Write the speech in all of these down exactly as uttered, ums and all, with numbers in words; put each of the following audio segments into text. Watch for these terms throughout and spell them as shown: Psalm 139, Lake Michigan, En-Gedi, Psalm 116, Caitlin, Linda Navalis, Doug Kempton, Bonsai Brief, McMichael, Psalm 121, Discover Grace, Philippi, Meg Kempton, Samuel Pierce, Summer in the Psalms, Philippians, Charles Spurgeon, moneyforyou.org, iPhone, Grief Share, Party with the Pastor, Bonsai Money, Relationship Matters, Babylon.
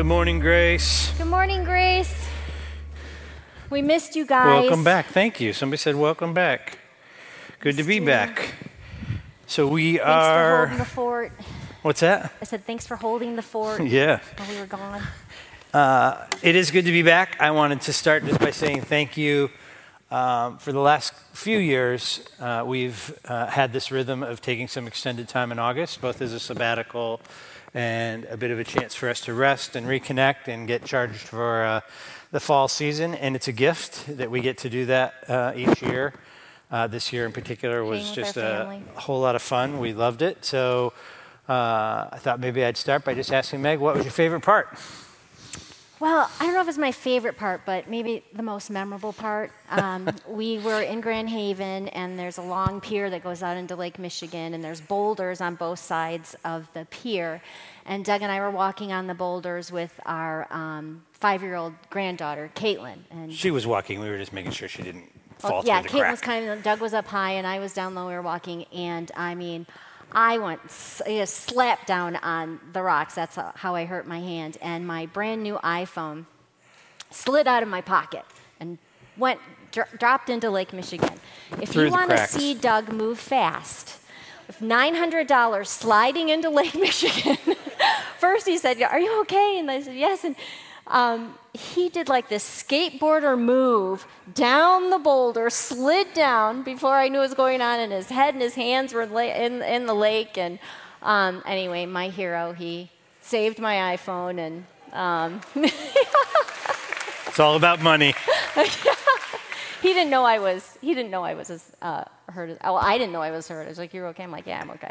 Good morning, Grace. Good morning, Grace. We missed you guys. Welcome back. Thank you. Somebody said welcome back. Good to be yeah. back. So we thanks are... for holding the fort. What's that? I said thanks for holding the fort. Yeah. While we were gone. Uh, it is good to be back. I wanted to start just by saying thank you. Um, for the last few years, uh, we've uh, had this rhythm of taking some extended time in August, both as a sabbatical and a bit of a chance for us to rest and reconnect and get charged for uh, the fall season. And it's a gift that we get to do that uh, each year. Uh, this year in particular was just a, a whole lot of fun. We loved it. So uh, I thought maybe I'd start by just asking Meg, what was your favorite part? Well, I don't know if it's my favorite part, but maybe the most memorable part. Um, we were in Grand Haven, and there's a long pier that goes out into Lake Michigan, and there's boulders on both sides of the pier. And Doug and I were walking on the boulders with our um, five-year-old granddaughter, Caitlin. And she was walking. We were just making sure she didn't fall well, through yeah, the Caitlin crack. Yeah, Caitlin was kind of, Doug was up high, and I was down low. We were walking, and I mean... I went I slapped down on the rocks. That's how I hurt my hand. And my brand new iPhone slid out of my pocket and went dro- dropped into Lake Michigan. If Through you want to see Doug move fast, with nine hundred dollars sliding into Lake Michigan, first he said, "Are you okay?" And I said, "Yes." And um, he did like this skateboarder move down the boulder, slid down before I knew what was going on, and his head and his hands were in, la- in, in the lake. And um, anyway, my hero, he saved my iPhone. And um, it's all about money. He didn't know I was. He didn't know I was as, uh, hurt. As, oh, I didn't know I was hurt. I was like, "You're okay?" I'm like, "Yeah, I'm okay."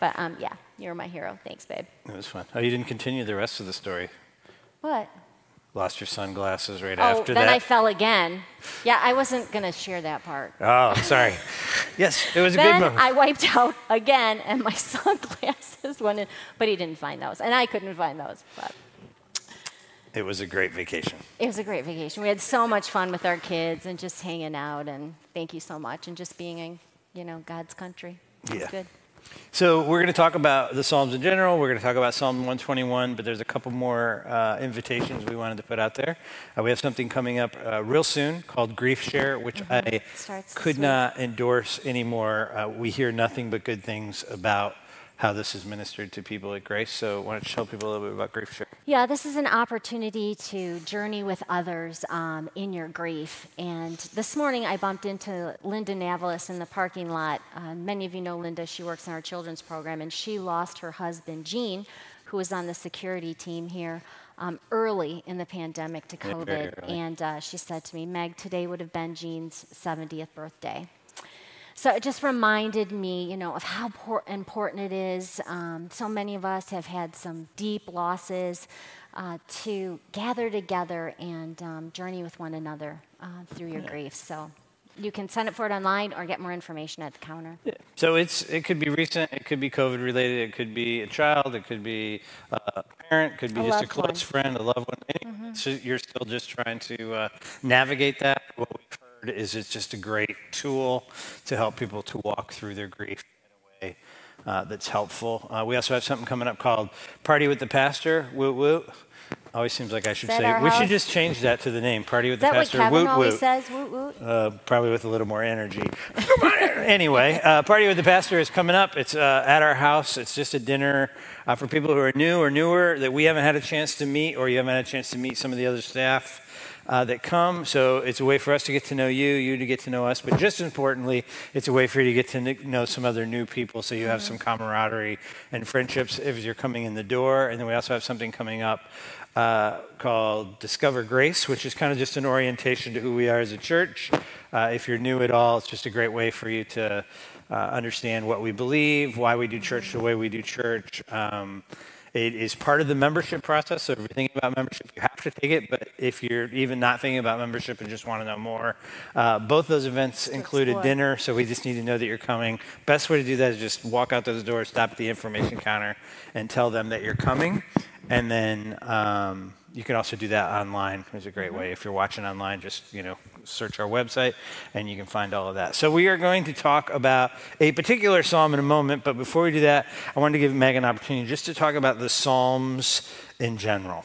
But um, yeah, you're my hero. Thanks, babe. It was fun. Oh, you didn't continue the rest of the story. What? Lost your sunglasses right oh, after that. Oh, then I fell again. Yeah, I wasn't going to share that part. Oh, sorry. Yes, it was a good moment. Then I wiped out again, and my sunglasses went in. But he didn't find those, and I couldn't find those. But it was a great vacation. It was a great vacation. We had so much fun with our kids and just hanging out, and thank you so much, and just being in, you know, God's country. It was yeah. good. So we're going to talk about the Psalms in general. We're going to talk about Psalm one twenty-one, but there's a couple more uh, invitations we wanted to put out there. Uh, we have something coming up uh, real soon called Grief Share, which mm-hmm. I could not endorse anymore. Uh, we hear nothing but good things about how this is ministered to people at Grace. So why don't you tell people a little bit about Grief Share? Yeah, this is an opportunity to journey with others um, in your grief. And this morning I bumped into Linda Navalis in the parking lot. Uh, many of you know Linda. She works in our children's program. And she lost her husband, Gene, who was on the security team here um, early in the pandemic to COVID. Very early. And uh, she said to me, "Meg, today would have been Gene's seventieth birthday." So it just reminded me, you know, of how important it is. Um, so many of us have had some deep losses uh, to gather together and um, journey with one another uh, through your yeah. grief. So you can sign up for it online or get more information at the counter. Yeah. So it's it could be recent, it could be COVID related, it could be a child, it could be a parent, it could be a just a close one. friend, a loved one. Mm-hmm. So you're still just trying to uh, navigate that. What we've heard is it's just a great tool to help people to walk through their grief in a way uh, that's helpful. Uh, we also have something coming up called Party with the Pastor, woot woot. Always seems like I should say, we house? should just change that to the name, Party with the Pastor, woot woot. Is that what Kevin always woot, says, woot woot? Uh, probably with a little more energy. Anyway, uh, Party with the Pastor is coming up. It's uh, at our house. It's just a dinner uh, for people who are new or newer that we haven't had a chance to meet, or you haven't had a chance to meet some of the other staff Uh, that come. So it's a way for us to get to know you, you to get to know us, but just importantly, it's a way for you to get to know some other new people so you have some camaraderie and friendships if you're coming in the door. And then we also have something coming up uh, called Discover Grace, which is kind of just an orientation to who we are as a church. Uh, if you're new at all, it's just a great way for you to uh, understand what we believe, why we do church the way we do church. Um, It is part of the membership process, so if you're thinking about membership, you have to take it. But if you're even not thinking about membership and just want to know more, uh, both those events Let's include explore. a dinner, so we just need to know that you're coming. Best way to do that is just walk out those doors, stop at the information counter, and tell them that you're coming. And then um, you can also do that online. It's a great mm-hmm. way. If you're watching online, just, you know, search our website, and you can find all of that. So we are going to talk about a particular psalm in a moment, but before we do that, I wanted to give Meg an opportunity just to talk about the psalms in general.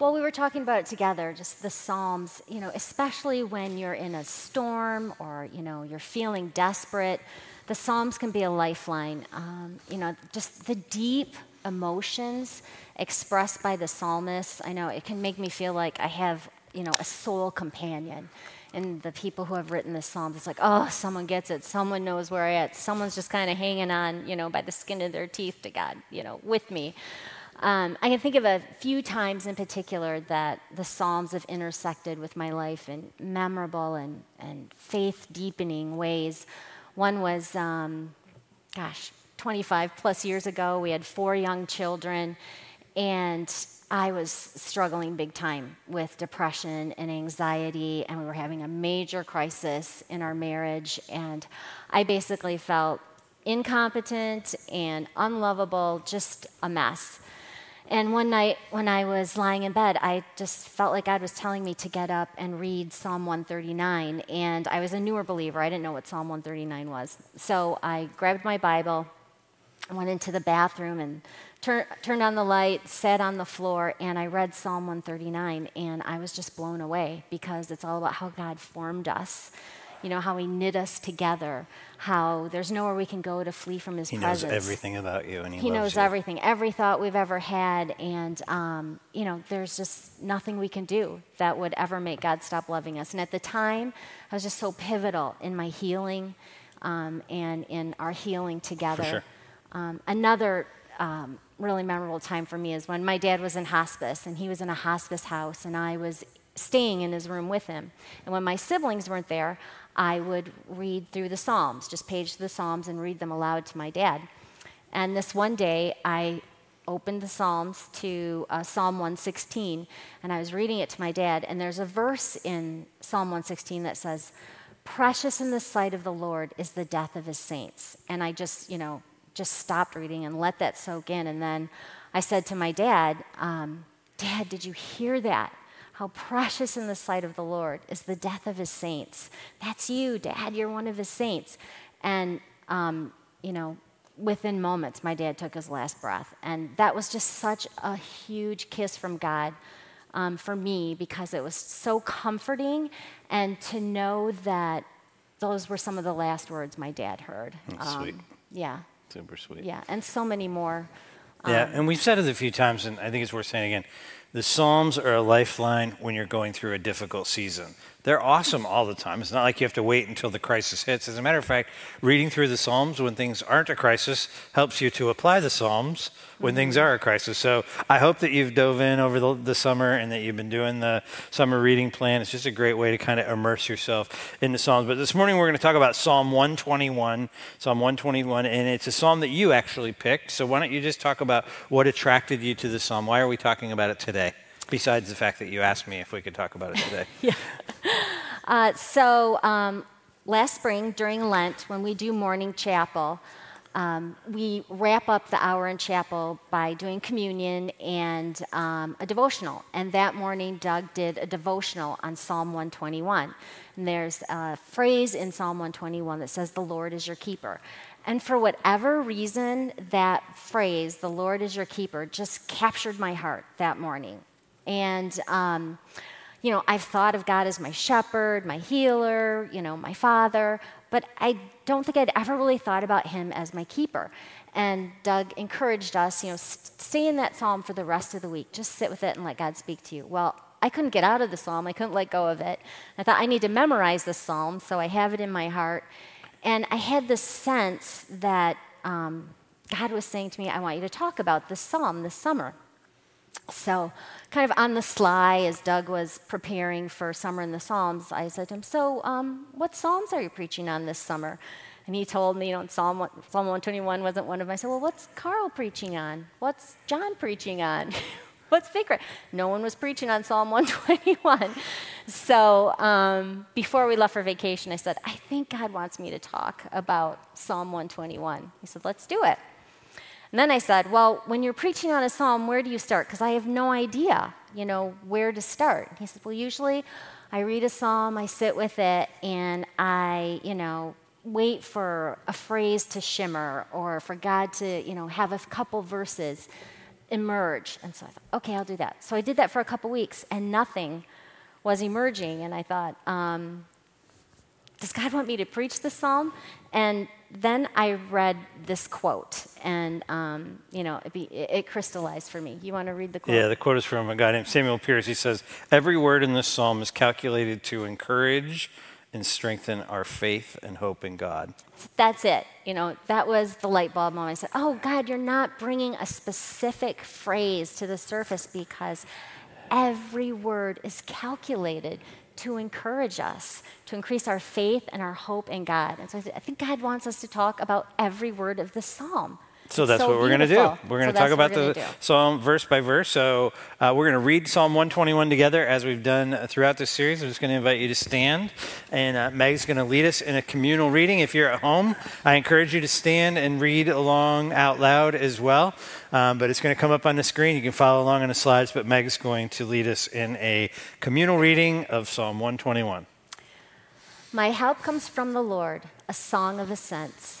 Well, we were talking about it together, just the Psalms, you know, especially when you're in a storm or, you know, you're feeling desperate, the Psalms can be a lifeline. Um, you know, just the deep emotions expressed by the psalmists, I know it can make me feel like I have, you know, a soul companion. And the people who have written this psalm, it's like, oh, someone gets it. Someone knows where I'm at. Someone's just kind of hanging on, you know, by the skin of their teeth to God, you know, with me. Um, I can think of a few times in particular that the Psalms have intersected with my life in memorable and, and faith-deepening ways. One was, um, gosh, twenty-five plus years ago, we had four young children, and I was struggling big time with depression and anxiety, and we were having a major crisis in our marriage, and I basically felt incompetent and unlovable, just a mess. And one night when I was lying in bed, I just felt like God was telling me to get up and read Psalm one thirty-nine, and I was a newer believer. I didn't know what Psalm one thirty-nine was. So I grabbed my Bible, went into the bathroom and tur- turned on the light, sat on the floor, and I read Psalm one thirty-nine, and I was just blown away because it's all about how God formed us, you know, how he knit us together, how there's nowhere we can go to flee from his he presence. He knows everything about you, and he, he loves knows you. everything, every thought we've ever had, and, um, you know, there's just nothing we can do that would ever make God stop loving us. And at the time, I was just so pivotal in my healing um, and in our healing together. For sure. Um, another um, really memorable time for me is when my dad was in hospice, and he was in a hospice house, and I was staying in his room with him. And when my siblings weren't there, I would read through the Psalms, just page through the Psalms and read them aloud to my dad. And this one day, I opened the Psalms to uh, Psalm one sixteen, and I was reading it to my dad, and there's a verse in Psalm one sixteen that says, "Precious in the sight of the Lord is the death of his saints." And I just, you know, just stopped reading and let that soak in. And then I said to my dad, um, "Dad, did you hear that? How precious in the sight of the Lord is the death of his saints." That's you, Dad. You're one of his saints. And, um, you know, within moments, my dad took his last breath. And that was just such a huge kiss from God um, for me, because it was so comforting. And to know that those were some of the last words my dad heard. That's um, sweet. Yeah. Super sweet. Yeah, and so many more. Um, yeah, and we've said it a few times, and I think it's worth saying again. The Psalms are a lifeline when you're going through a difficult season. They're awesome all the time. It's not like you have to wait until the crisis hits. As a matter of fact, reading through the Psalms when things aren't a crisis helps you to apply the Psalms when things are a crisis. So I hope that you've dove in over the, the summer and that you've been doing the summer reading plan. It's just a great way to kind of immerse yourself in the Psalms. But this morning we're going to talk about Psalm one twenty-one, Psalm one twenty-one, and it's a Psalm that you actually picked. So why don't you just talk about what attracted you to the Psalm? Why are we talking about it today? Besides the fact that you asked me if we could talk about it today. yeah. Uh, so um, last spring during Lent, when we do morning chapel, um, we wrap up the hour in chapel by doing communion and um, a devotional. And that morning, Doug did a devotional on Psalm one twenty-one. And there's a phrase in Psalm one twenty-one that says, "The Lord is your keeper." And for whatever reason, that phrase, "The Lord is your keeper," just captured my heart that morning. And, um, you know, I've thought of God as my shepherd, my healer, you know, my father, but I don't think I'd ever really thought about him as my keeper. And Doug encouraged us, you know, st- stay in that psalm for the rest of the week. Just sit with it and let God speak to you. Well, I couldn't get out of the psalm. I couldn't let go of it. I thought, I need to memorize this psalm, so I have it in my heart. And I had this sense that um, God was saying to me, "I want you to talk about this psalm this summer." So kind of on the sly, as Doug was preparing for Summer in the Psalms, I said to him, so um, what psalms are you preaching on this summer? And he told me, you know, Psalm, Psalm one twenty-one wasn't one of them. I said, well, what's Carl preaching on? What's John preaching on? What's Vicar? No one was preaching on Psalm one twenty-one. So um, before we left for vacation, I said, I think God wants me to talk about Psalm one twenty-one. He said, let's do it. And then I said, well, when you're preaching on a psalm, where do you start? Because I have no idea, you know, where to start. He said, well, usually I read a psalm, I sit with it, and I, you know, wait for a phrase to shimmer or for God to, you know, have a couple verses. emerge. And so I thought, okay, I'll do that. So I did that for a couple weeks, and nothing was emerging. And I thought, um, does God want me to preach this psalm? And then I read this quote, and um, you know, it, be, it crystallized for me. You want to read the quote? Yeah, the quote is from a guy named Samuel Pierce. He says, "Every word in this psalm is calculated to encourage and strengthen our faith and hope in God." That's it. You know, that was the light bulb moment. I said, oh, God, you're not bringing a specific phrase to the surface, because every word is calculated to encourage us, to increase our faith and our hope in God. And so I, th- I think God wants us to talk about every word of the psalm. So that's so what we're going to do. We're going to so talk about the do. psalm verse by verse. So uh, we're going to read Psalm one twenty-one together as we've done throughout this series. I'm just going to invite you to stand, and uh, Meg's going to lead us in a communal reading. If you're at home, I encourage you to stand and read along out loud as well. Um, but it's going to come up on the screen. You can follow along on the slides, but Meg's going to lead us in a communal reading of Psalm one twenty-one. My help comes from the Lord, a song of ascents.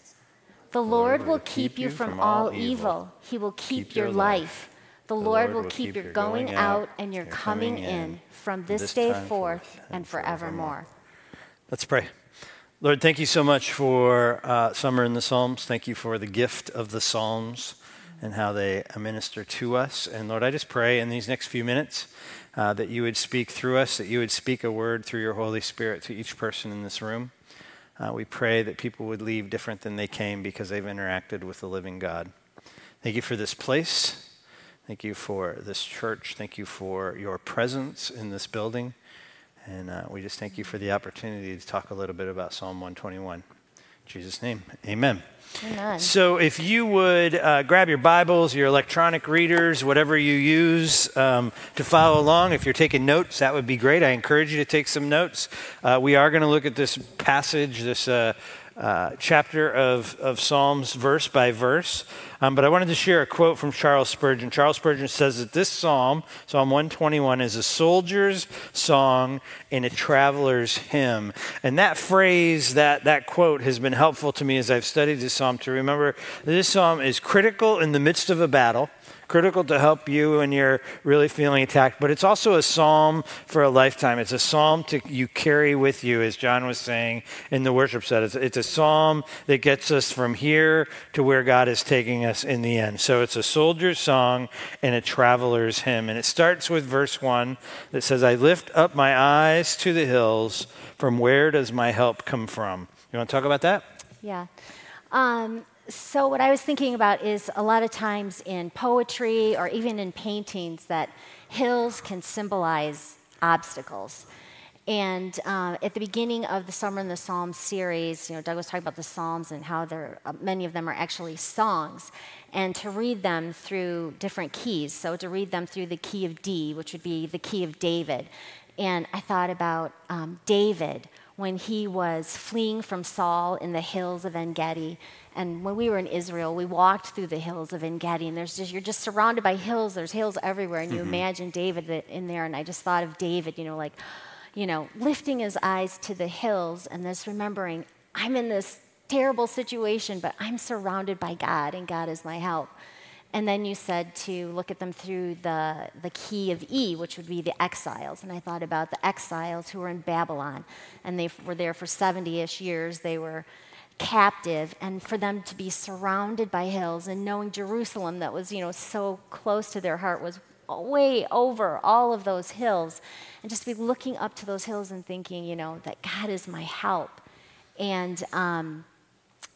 The Lord will keep you from all evil. He will keep your life. The Lord will keep your going out and your coming in from this day forth and forevermore. Let's pray. Lord, thank you so much for uh, Summer in the Psalms. Thank you for the gift of the Psalms and how they minister to us. And Lord, I just pray in these next few minutes uh, that you would speak through us, that you would speak a word through your Holy Spirit to each person in this room. Uh, we pray that people would leave different than they came, because they've interacted with the living God. Thank you for this place. Thank you for this church. Thank you for your presence in this building. And uh, we just thank you for the opportunity to talk a little bit about Psalm one twenty-one. In Jesus' name, amen. Amen. So if you would uh, grab your Bibles, your electronic readers, whatever you use um, to follow along. If you're taking notes, that would be great. I encourage you to take some notes. Uh, we are going to look at this passage, this uh, uh, chapter of, of Psalms verse by verse. Um, but I wanted to share a quote from Charles Spurgeon. Charles Spurgeon says that this psalm, Psalm one twenty-one, is a soldier's song and a traveler's hymn. And that phrase, that, that quote has been helpful to me as I've studied this psalm, to remember that this psalm is critical in the midst of a battle, critical to help you when you're really feeling attacked, but it's also a psalm for a lifetime. It's a psalm to you carry with you, as John was saying in the worship set. It's, it's a psalm that gets us from here to where God is taking us in the end. So it's a soldier's song and a traveler's hymn. And it starts with verse one that says, I lift up my eyes to the hills. From where does my help come from? You want to talk about that? Yeah. Um, so what I was thinking about is a lot of times in poetry or even in paintings that hills can symbolize obstacles. And uh, at the beginning of the Summer in the Psalms series, you know, Doug was talking about the Psalms and how they're, uh, many of them are actually songs, and to read them through different keys. So to read them through the key of D, which would be the key of David. And I thought about um, David when he was fleeing from Saul in the hills of En-Gedi. And when we were in Israel, we walked through the hills of En-Gedi, and there's just, you're just surrounded by hills. There's hills everywhere, and you mm-hmm. imagine David in there. And I just thought of David, you know, like... you know, lifting his eyes to the hills and this remembering, I'm in this terrible situation, but I'm surrounded by God, and God is my help. And then you said to look at them through the, the key of E, which would be the exiles. And I thought about the exiles who were in Babylon, and they were there for seventy-ish years. They were captive, and for them to be surrounded by hills and knowing Jerusalem that was, you know, so close to their heart was way over all of those hills, and just be looking up to those hills and thinking, you know, that God is my help. And um,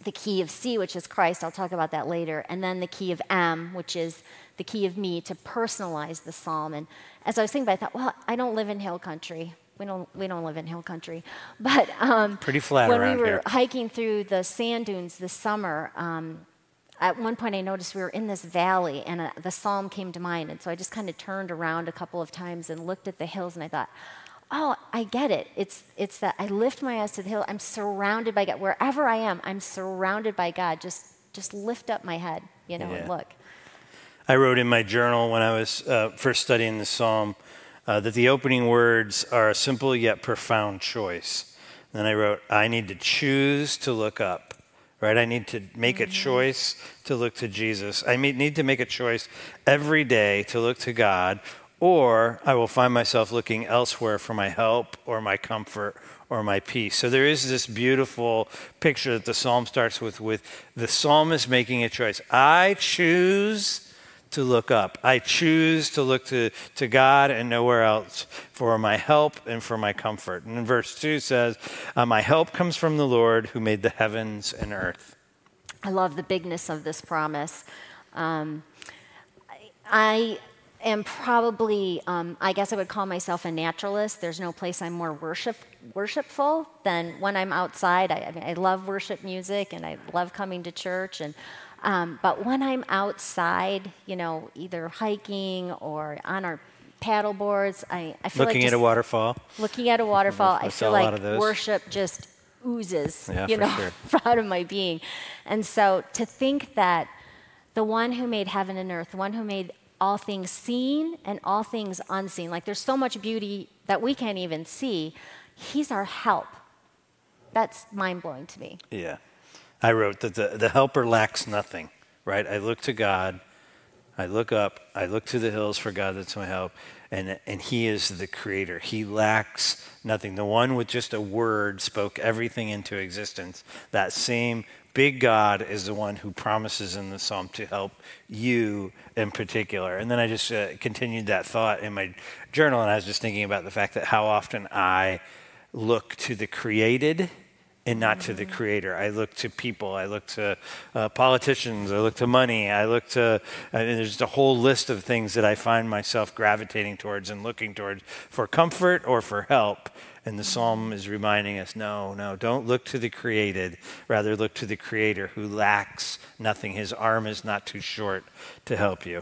the key of C, which is Christ, I'll talk about that later, and then the key of M, which is the key of me, to personalize the psalm. And as I was thinking about it, I thought, well, I don't live in hill country. We don't we don't live in hill country, but um, pretty flat around here. When we were hiking through the sand dunes this summer, um, At one point I noticed we were in this valley and uh, the psalm came to mind, and so I just kind of turned around a couple of times and looked at the hills, and I thought, oh, I get it. It's it's that I lift my eyes to the hill. I'm surrounded by God. Wherever I am, I'm surrounded by God. Just just lift up my head, you know, yeah. and look. I wrote in my journal when I was uh, first studying the psalm uh, that the opening words are a simple yet profound choice. And then I wrote, I need to choose to look up. Right? I need to make a choice to look to Jesus. I need to make a choice every day to look to God, or I will find myself looking elsewhere for my help or my comfort or my peace. So there is this beautiful picture that the psalm starts with, with the psalmist making a choice. I choose to look up. I choose to look to, to God and nowhere else for my help and for my comfort. And in verse two says, uh, my help comes from the Lord who made the heavens and earth. I love the bigness of this promise. Um, I am probably, um, I guess I would call myself a naturalist. There's no place I'm more worship worshipful than when I'm outside. I, I mean, I love worship music and I love coming to church, and Um, but when I'm outside, you know, either hiking or on our paddle boards, I, I feel looking like looking at a waterfall. Looking at a waterfall, I, I feel like worship just oozes, yeah, you know, sure. out of my being. And so to think that the one who made heaven and earth, the one who made all things seen and all things unseen, like there's so much beauty that we can't even see, he's our help. That's mind-blowing to me. Yeah. I wrote that the, the helper lacks nothing, right? I look to God, I look up, I look to the hills for God, that's my help, and and he is the creator. He lacks nothing. The one with just a word spoke everything into existence. That same big God is the one who promises in the psalm to help you in particular. And then I just uh, continued that thought in my journal, and I was just thinking about the fact that how often I look to the created and not to the creator. I look to people, I look to uh, politicians, I look to money, I look to, I mean, there's a whole list of things that I find myself gravitating towards and looking towards for comfort or for help. And the psalm is reminding us, no, no, don't look to the created, rather look to the creator who lacks nothing. His arm is not too short to help you.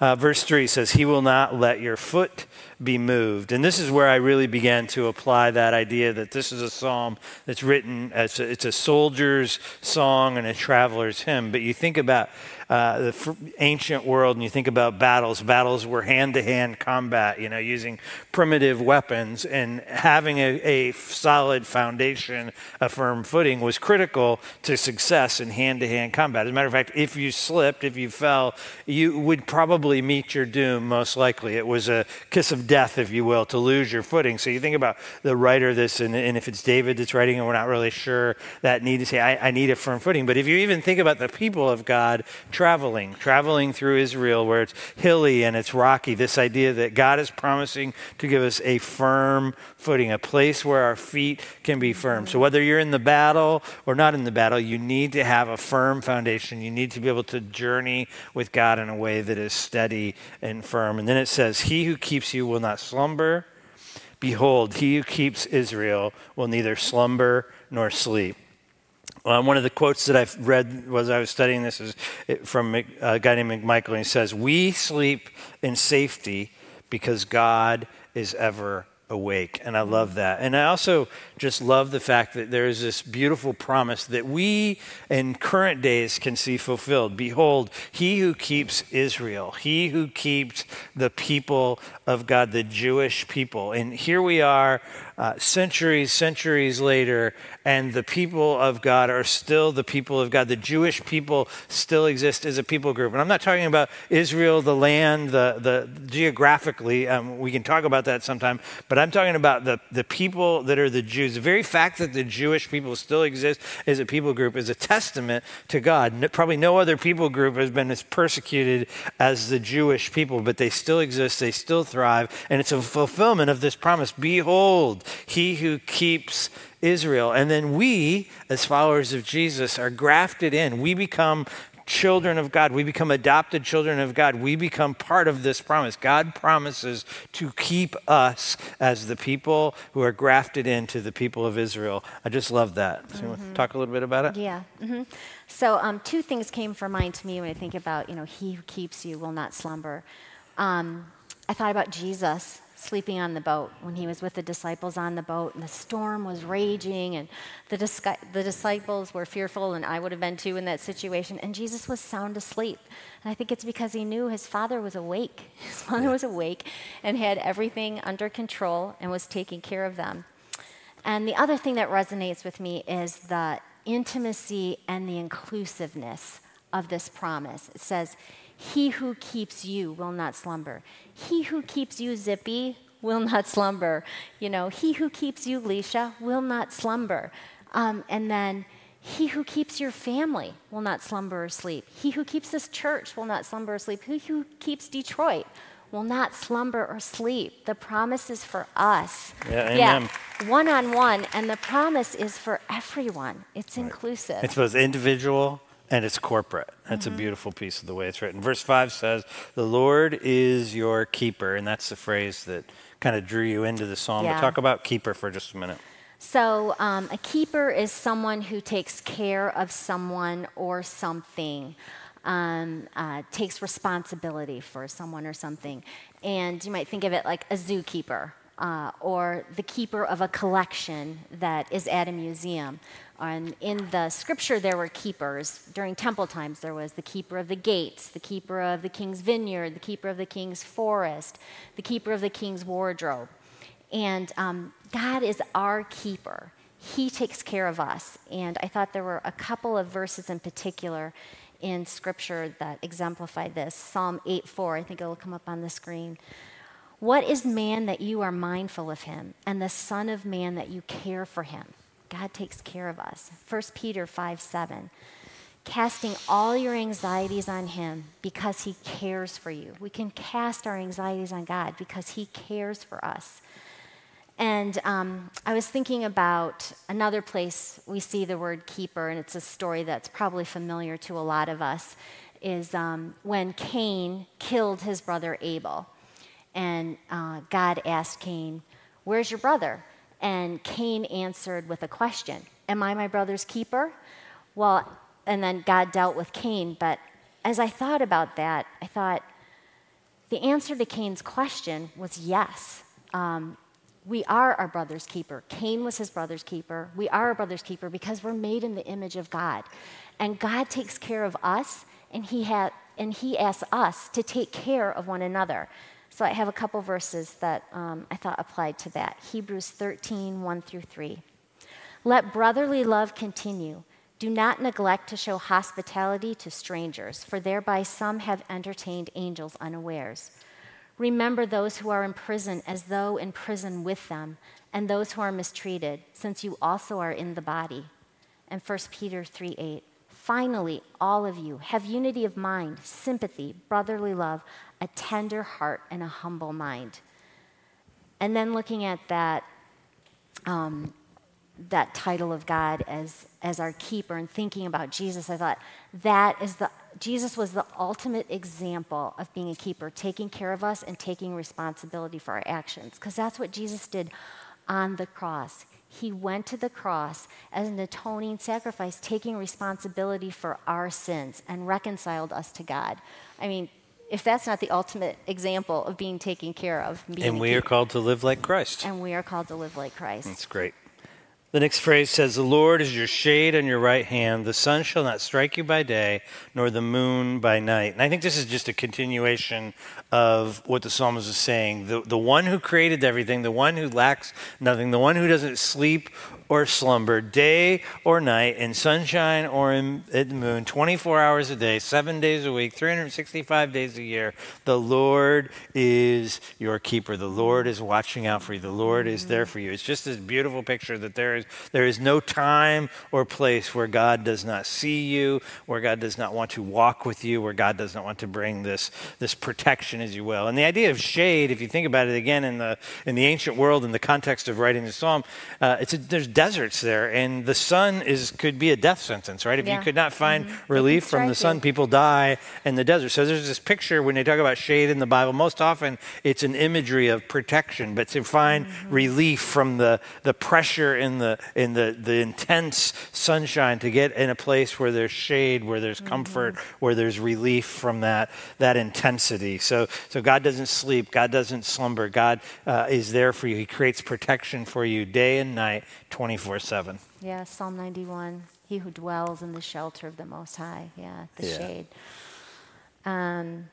Uh, verse three says, he will not let your foot be moved. And this is where I really began to apply that idea that this is a psalm that's written, as a, it's a soldier's song and a traveler's hymn. But you think about uh, the f- ancient world, and you think about battles. Battles were hand-to-hand combat, you know, using primitive weapons. And having a, a solid foundation, a firm footing was critical to success in hand-to-hand combat. As a matter of fact, if you slipped, if you fell, you would probably meet your doom, most likely. It was a kiss of death, if you will, to lose your footing. So you think about the writer of this, and, and if it's David that's writing, and we're not really sure that need to say, I, I need a firm footing. But if you even think about the people of God traveling, traveling through Israel where it's hilly and it's rocky, this idea that God is promising to give us a firm footing, a place where our feet can be firm. So whether you're in the battle or not in the battle, you need to have a firm foundation. You need to be able to journey with God in a way that is steady and firm. And then it says, he who keeps you will not slumber. Behold, he who keeps Israel will neither slumber nor sleep. Well, one of the quotes that I've read as I was studying this is from a guy named McMichael, and he says, we sleep in safety because God is ever awake. And I love that. And I also just love the fact that there is this beautiful promise that we in current days can see fulfilled. Behold, he who keeps Israel, he who keeps the people of God, the Jewish people. And here we are uh, centuries, centuries later, and the people of God are still the people of God. The Jewish people still exist as a people group. And I'm not talking about Israel, the land, the, the geographically. Um, we can talk about that sometime. But I'm talking about the, the people that are the Jews. The very fact that the Jewish people still exist as a people group is a testament to God. Probably no other people group has been as persecuted as the Jewish people, but they still exist. They still thrive. And it's a fulfillment of this promise. Behold, he who keeps Israel. And then we, as followers of Jesus, are grafted in. We become children of God. We become adopted children of God. We become part of this promise. God promises to keep us as the people who are grafted into the people of Israel. I just love that. So mm-hmm. you want to talk a little bit about it? Yeah. Mm-hmm. So um, two things came to mind to me when I think about, you know, he who keeps you will not slumber. Um, I thought about Jesus sleeping on the boat when he was with the disciples on the boat, and the storm was raging, and the dis- the disciples were fearful, and I would have been too in that situation, and Jesus was sound asleep. And I think it's because he knew his father was awake. His father was awake and had everything under control and was taking care of them. And the other thing that resonates with me is the intimacy and the inclusiveness of this promise. It says, he who keeps you will not slumber. He who keeps you, Zippy, will not slumber. You know, he who keeps you, Leisha, will not slumber. Um, and then he who keeps your family will not slumber or sleep. He who keeps this church will not slumber or sleep. He who keeps Detroit will not slumber or sleep. The promise is for us. Yeah, amen. Yeah, one-on-one, and the promise is for everyone. It's right. Inclusive. It's both individual and it's corporate. That's mm-hmm. a beautiful piece of the way it's written. Verse five says, the Lord is your keeper. And that's the phrase that kind of drew you into the psalm. Yeah. But talk about keeper for just a minute. So um, a keeper is someone who takes care of someone or something, um, uh, takes responsibility for someone or something. And you might think of it like a zookeeper uh, or the keeper of a collection that is at a museum. And in the scripture, there were keepers. During temple times, there was the keeper of the gates, the keeper of the king's vineyard, the keeper of the king's forest, the keeper of the king's wardrobe. And um, God is our keeper. He takes care of us. And I thought there were a couple of verses in particular in scripture that exemplified this. Psalm eight four, I think it'll come up on the screen. What is man that you are mindful of him, and the son of man that you care for him? God takes care of us. First Peter five seven, casting all your anxieties on him because he cares for you. We can cast our anxieties on God because he cares for us. And um, I was thinking about another place we see the word keeper, and it's a story that's probably familiar to a lot of us, is um, when Cain killed his brother Abel. And uh, God asked Cain, where's your brother? And Cain answered with a question, am I my brother's keeper? Well, and then God dealt with Cain. But as I thought about that, I thought the answer to Cain's question was yes. Um, we are our brother's keeper. Cain was his brother's keeper. We are our brother's keeper because we're made in the image of God. And God takes care of us, and he, ha- and he asks us to take care of one another. So I have a couple verses that um, I thought applied to that. Hebrews thirteen one through three. Let brotherly love continue. Do not neglect to show hospitality to strangers, for thereby some have entertained angels unawares. Remember those who are in prison as though in prison with them, and those who are mistreated, since you also are in the body. And First Peter three eight. Finally, all of you, have unity of mind, sympathy, brotherly love, a tender heart, and a humble mind. And then looking at that um, that title of God as, as our keeper and thinking about Jesus, I thought that is the Jesus was the ultimate example of being a keeper, taking care of us and taking responsibility for our actions, because that's what Jesus did on the cross. He went to the cross as an atoning sacrifice, taking responsibility for our sins and reconciled us to God. I mean, if that's not the ultimate example of being taken care of. Being and we are called to live like Christ. And we are called to live like Christ. That's great. The next phrase says, the Lord is your shade on your right hand. The sun shall not strike you by day, nor the moon by night. And I think this is just a continuation of what the psalmist is saying. The, the one who created everything, the one who lacks nothing, the one who doesn't sleep or slumber, day or night, in sunshine or in, in the moon, twenty-four hours a day, seven days a week, three hundred sixty-five days a year. The Lord is your keeper. The Lord is watching out for you. The Lord is there for you. It's just this beautiful picture that there is There is no time or place where God does not see you, where God does not want to walk with you, where God does not want to bring this, this protection, as you will. And the idea of shade, if you think about it again in the in the ancient world, in the context of writing the psalm, uh, it's a, there's deserts there, and the sun is could be a death sentence, right? If yeah. you could not find mm-hmm. relief from the sun, people die in the desert. So there's this picture when they talk about shade in the Bible, most often it's an imagery of protection, but to find mm-hmm. relief from the, the pressure in the in the, the intense sunshine, to get in a place where there's shade, where there's mm-hmm. comfort, where there's relief from that that intensity. So so God doesn't sleep, God doesn't slumber, God uh, is there for you. He creates protection for you day and night, twenty-four seven. Yeah, Psalm ninety-one, he who dwells in the shelter of the Most High. Yeah, the yeah. shade. Um,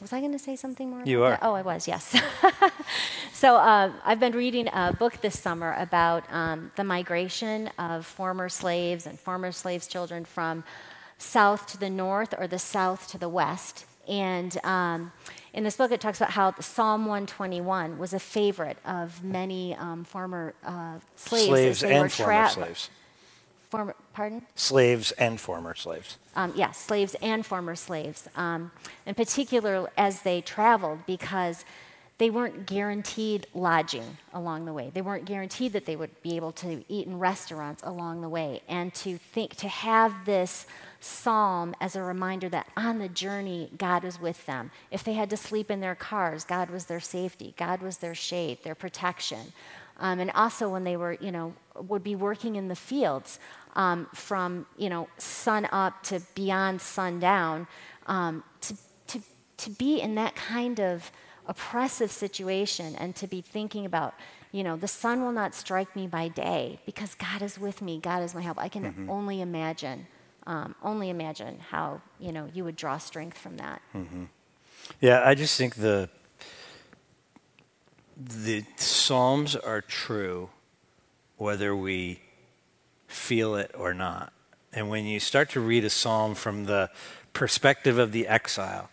was I going to say something more? You are. That? Oh, I was, yes. so uh, I've been reading a book this summer about um, the migration of former slaves and former slaves' children from south to the north or the south to the west. And um, in this book, it talks about how Psalm one twenty-one was a favorite of many um, former uh, slaves. Slaves and were tra- former slaves. Former, pardon? Slaves and former slaves. Um, yes, yeah, slaves and former slaves. Um, in particular, as they traveled, because they weren't guaranteed lodging along the way. They weren't guaranteed that they would be able to eat in restaurants along the way. And to think, to have this psalm as a reminder that on the journey, God was with them. If they had to sleep in their cars, God was their safety. God was their shade, their protection. Um, and also when they were, you know, would be working in the fields um, from, you know, sun up to beyond sundown, um, to, to, to be in that kind of oppressive situation and to be thinking about, you know, the sun will not strike me by day because God is with me. God is my help. I can mm-hmm. only imagine, um, only imagine how, you know, you would draw strength from that. Mm-hmm. Yeah, I just think the the Psalms are true whether we feel it or not. And when you start to read a psalm from the perspective of the exile,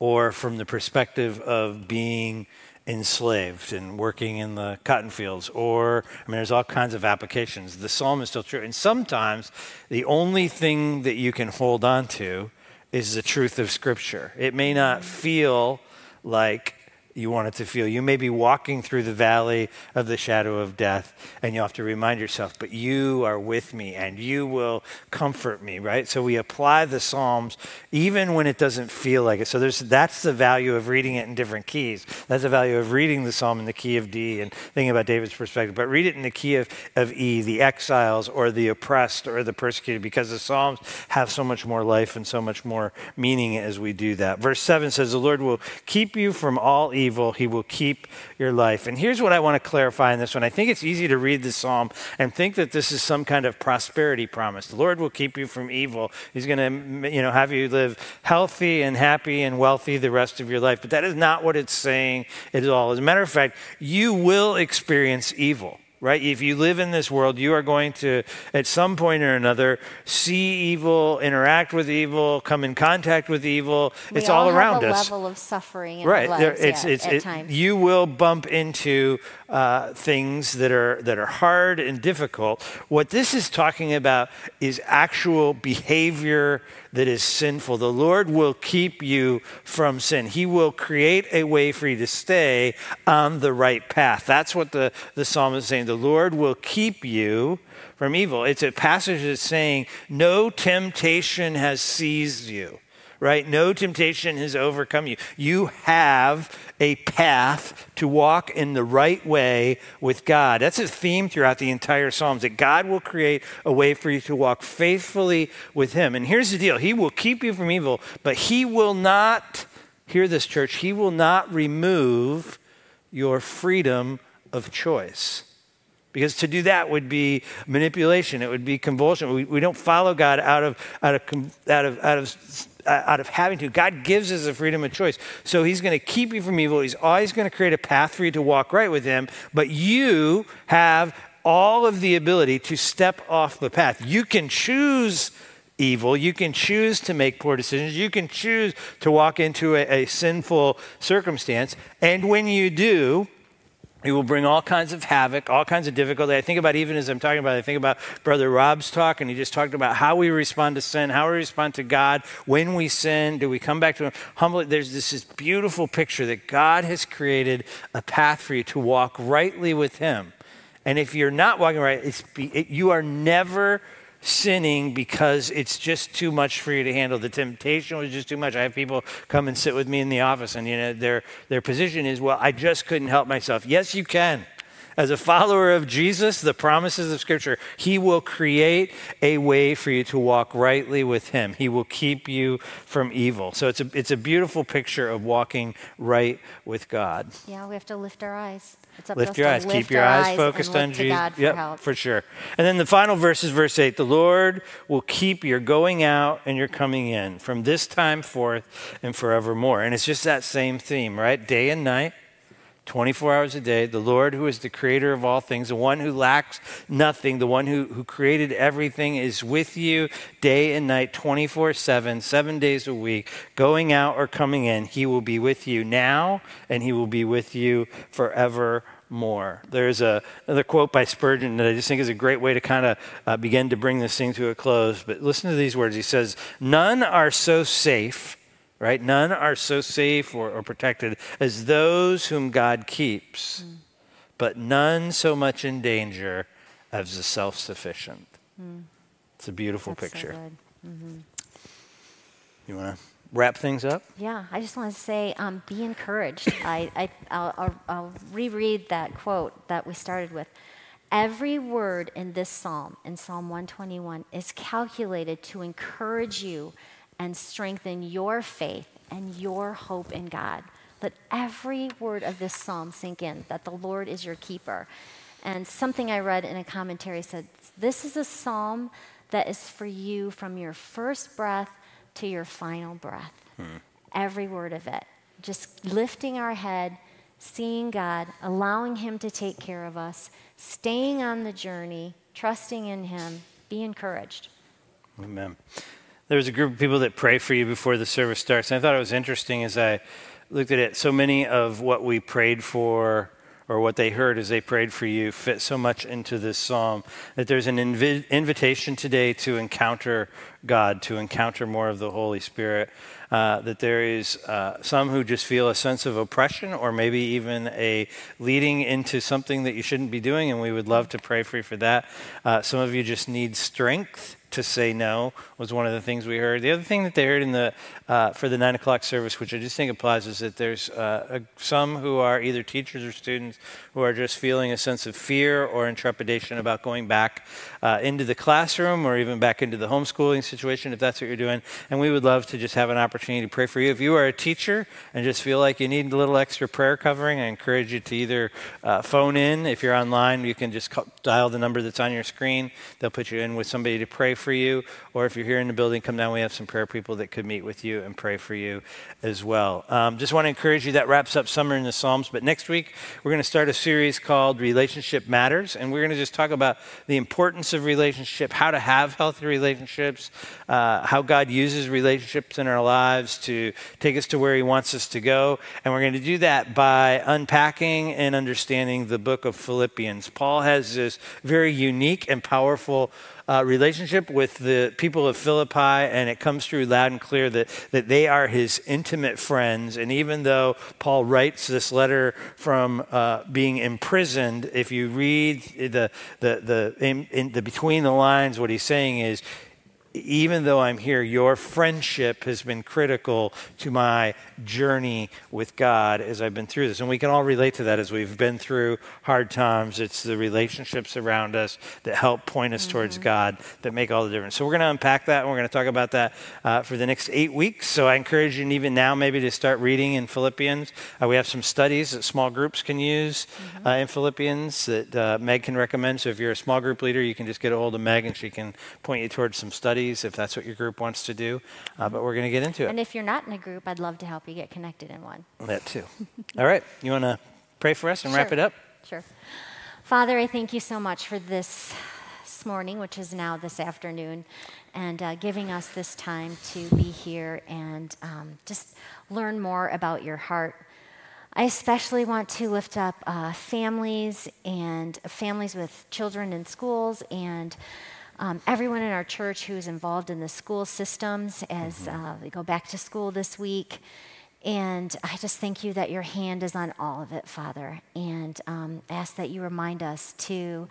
or from the perspective of being enslaved and working in the cotton fields, or, I mean, there's all kinds of applications. The psalm is still true. And sometimes the only thing that you can hold on to is the truth of Scripture. It may not feel like you want it to feel. You may be walking through the valley of the shadow of death, and you have to remind yourself, but you are with me and you will comfort me, right? So we apply the Psalms even when it doesn't feel like it. So there's that's the value of reading it in different keys. That's the value of reading the Psalm in the key of D and thinking about David's perspective. But read it in the key of, of E, the exiles or the oppressed or the persecuted, because the Psalms have so much more life and so much more meaning as we do that. Verse seven says, the Lord will keep you from all evil. Evil, he will keep your life. And here's what I want to clarify in this one. I think it's easy to read this psalm and think that this is some kind of prosperity promise. The Lord will keep you from evil. He's going to, you know, have you live healthy and happy and wealthy the rest of your life. But that is not what it's saying at all. As a matter of fact, you will experience evil. Right? If you live in this world, you are going to, at some point or another, see evil, interact with evil, come in contact with evil. We it's all, all around have a us. Level of suffering, in right? Our lives, there, it's, yeah, it's, at it, times. You will bump into uh, things that are that are hard and difficult. What this is talking about is actual behavior that is sinful. The Lord will keep you from sin. He will create a way for you to stay on the right path. That's what the, the psalm is saying. The Lord will keep you from evil. It's a passage that's saying, no temptation has seized you, right? No temptation has overcome you. You have a path to walk in the right way with God. That's a theme throughout the entire Psalms, that God will create a way for you to walk faithfully with him. And here's the deal. He will keep you from evil, but he will not, hear this church, he will not remove your freedom of choice. Because to do that would be manipulation. It would be convulsion. We, we don't follow God out of, out of, out of, out of, out of having to. God gives us a freedom of choice. So he's going to keep you from evil. He's always going to create a path for you to walk right with him. But you have all of the ability to step off the path. You can choose evil. You can choose to make poor decisions. You can choose to walk into a, a sinful circumstance. And when you do, it will bring all kinds of havoc, all kinds of difficulty. I think about, even as I'm talking about it, I think about Brother Rob's talk, and he just talked about how we respond to sin, how we respond to God when we sin. Do we come back to him humbly? There's this, this beautiful picture that God has created a path for you to walk rightly with him. And if you're not walking right, it's be, it, you are never sinning because it's just too much for you to handle. The temptation was just too much. I have people come and sit with me in the office, and you know their their position is, well, I just couldn't help myself. Yes, you can. As a follower of Jesus, the promises of Scripture, he will create a way for you to walk rightly with him. He will keep you from evil. So it's a it's a beautiful picture of walking right with God. Yeah, we have to lift our eyes. It's up lift your eyes. Lift Keep your eyes, eyes focused on Jesus. God for yep, help. For sure. And then the final verse is verse eight. The Lord will keep your going out and your coming in from this time forth and forevermore. And it's just that same theme, right? Day and night. twenty-four hours a day, the Lord who is the creator of all things, the one who lacks nothing, the one who, who created everything is with you day and night, twenty-four seven, seven days a week, going out or coming in. He will be with you now, and he will be with you forever. More. There's a, another quote by Spurgeon that I just think is a great way to kind of uh, begin to bring this thing to a close. But listen to these words. He says, none are so safe Right? None are so safe or, or protected as those whom God keeps, mm. but none so much in danger as the self-sufficient. Mm. It's a beautiful That's picture. So mm-hmm. You want to wrap things up? Yeah, I just want to say, um, be encouraged. I, I, I'll, I'll, I'll reread that quote that we started with. Every word in this psalm, in Psalm one twenty-one, is calculated to encourage you and strengthen your faith and your hope in God. Let every word of this psalm sink in, that the Lord is your keeper. And something I read in a commentary said, this is a psalm that is for you from your first breath to your final breath. Hmm. Every word of it. Just lifting our head, seeing God, allowing him to take care of us, staying on the journey, trusting in him. Be encouraged. Amen. There was a group of people that pray for you before the service starts. And I thought it was interesting as I looked at it. So many of what we prayed for or what they heard as they prayed for you fit so much into this psalm that there's an invi- invitation today to encounter God, to encounter more of the Holy Spirit, uh, that there is uh, some who just feel a sense of oppression or maybe even a leading into something that you shouldn't be doing, and we would love to pray for you for that. Uh, some of you just need strength to say no was one of the things we heard. The other thing that they heard in the uh, for the nine o'clock service, which I just think applies, is that there's uh, a, some who are either teachers or students who are just feeling a sense of fear or trepidation about going back uh, into the classroom or even back into the homeschooling situation, if that's what you're doing. And we would love to just have an opportunity to pray for you. If you are a teacher and just feel like you need a little extra prayer covering, I encourage you to either uh, phone in. If you're online, you can just call, dial the number that's on your screen. They'll put you in with somebody to pray for you. Or if you're here in the building, come down. We have some prayer people that could meet with you and pray for you as well. Um, just want to encourage you, that wraps up Summer in the Psalms. But next week, we're going to start a series called Relationship Matters. And we're going to just talk about the importance of relationship, how to have healthy relationships, uh, how God uses relationships in our lives to take us to where he wants us to go. And we're going to do that by unpacking and understanding the book of Philippians. Paul has this very unique and powerful Uh, relationship with the people of Philippi, and it comes through loud and clear that, that they are his intimate friends. And even though Paul writes this letter from uh, being imprisoned, if you read the the the, in, in the between the lines, what he's saying is, even though I'm here, your friendship has been critical to my journey with God as I've been through this. And we can all relate to that as we've been through hard times. It's the relationships around us that help point us mm-hmm. towards God that make all the difference. So we're going to unpack that, and we're going to talk about that uh, for the next eight weeks. So I encourage you even now maybe to start reading in Philippians. Uh, we have some studies that small groups can use mm-hmm. uh, in Philippians that uh, Meg can recommend. So if you're a small group leader, you can just get a hold of Meg, and she can point you towards some studies if that's what your group wants to do, uh, but we're going to get into it. And if you're not in a group, I'd love to help you get connected in one. That too. All right. You want to pray for us and sure. wrap it up? Sure. Father, I thank you so much for this morning, which is now this afternoon, and uh, giving us this time to be here and um, just learn more about your heart. I especially want to lift up uh, families and families with children in schools and Um, everyone in our church who is involved in the school systems as uh, we go back to school this week, And I just thank you that your hand is on all of it, Father. And um, ask that you remind us to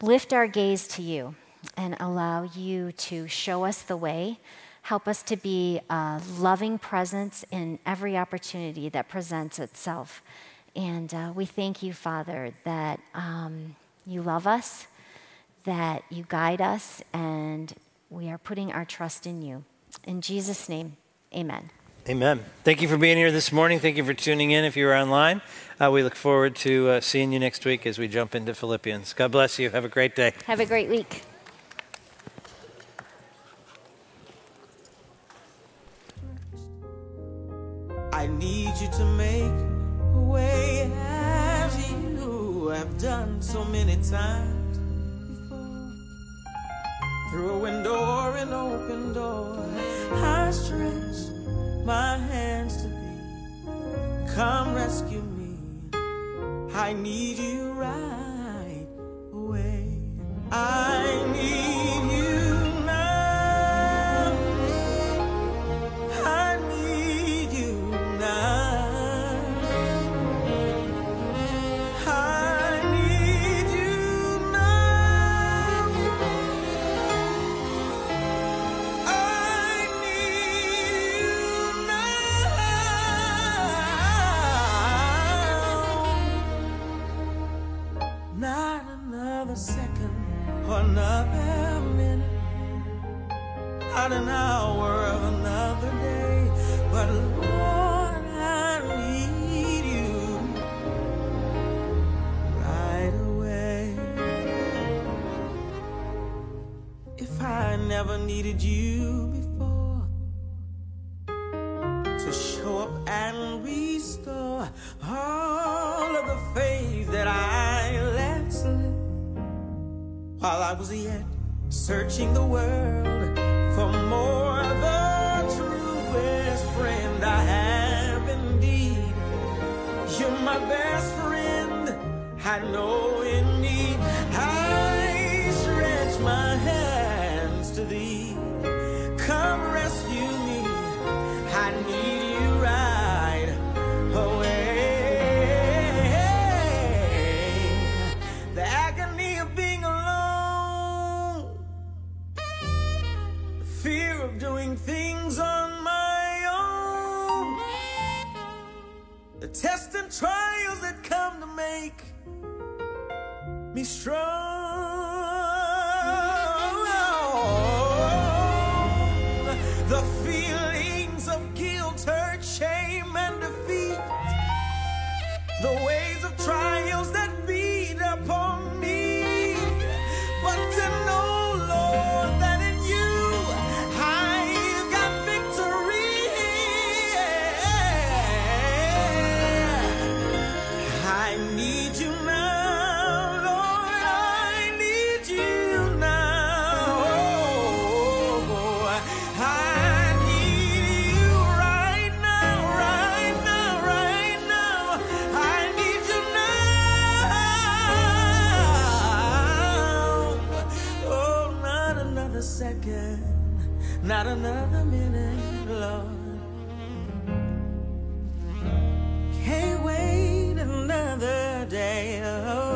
lift our gaze to you and allow you to show us the way. Help us to be a loving presence in every opportunity that presents itself. And uh, we thank you, Father, that um, you love us, that you guide us, and we are putting our trust in you. In Jesus' name, amen. Amen. Thank you for being here this morning. Thank you for tuning in if you're online. Uh, we look forward to uh, seeing you next week as we jump into Philippians. God bless you. Have a great day. Have a great week. I need you to make a way as you have done so many times before. Through a door, an open door, I stretch my hands to thee. Come rescue me. I need you right away. I need you now. I need you now. I need you now. I Not another second or another minute, not an hour of another day, but Lord, I need you right away. If I never needed you before to show up and restore all of the faith that I left while I was yet searching the world for more, the truest friend I have indeed. You're my best friend, I know indeed. I stretch my hands to thee. Come rescue me. I need you right away. Doing things on my own, the tests and trials that come to make me strong. The feelings of guilt, hurt, shame, and defeat, the waves of trials that beat upon me, but to know, Lord, that in you second, not another minute, Lord. Can't wait another day. Oh.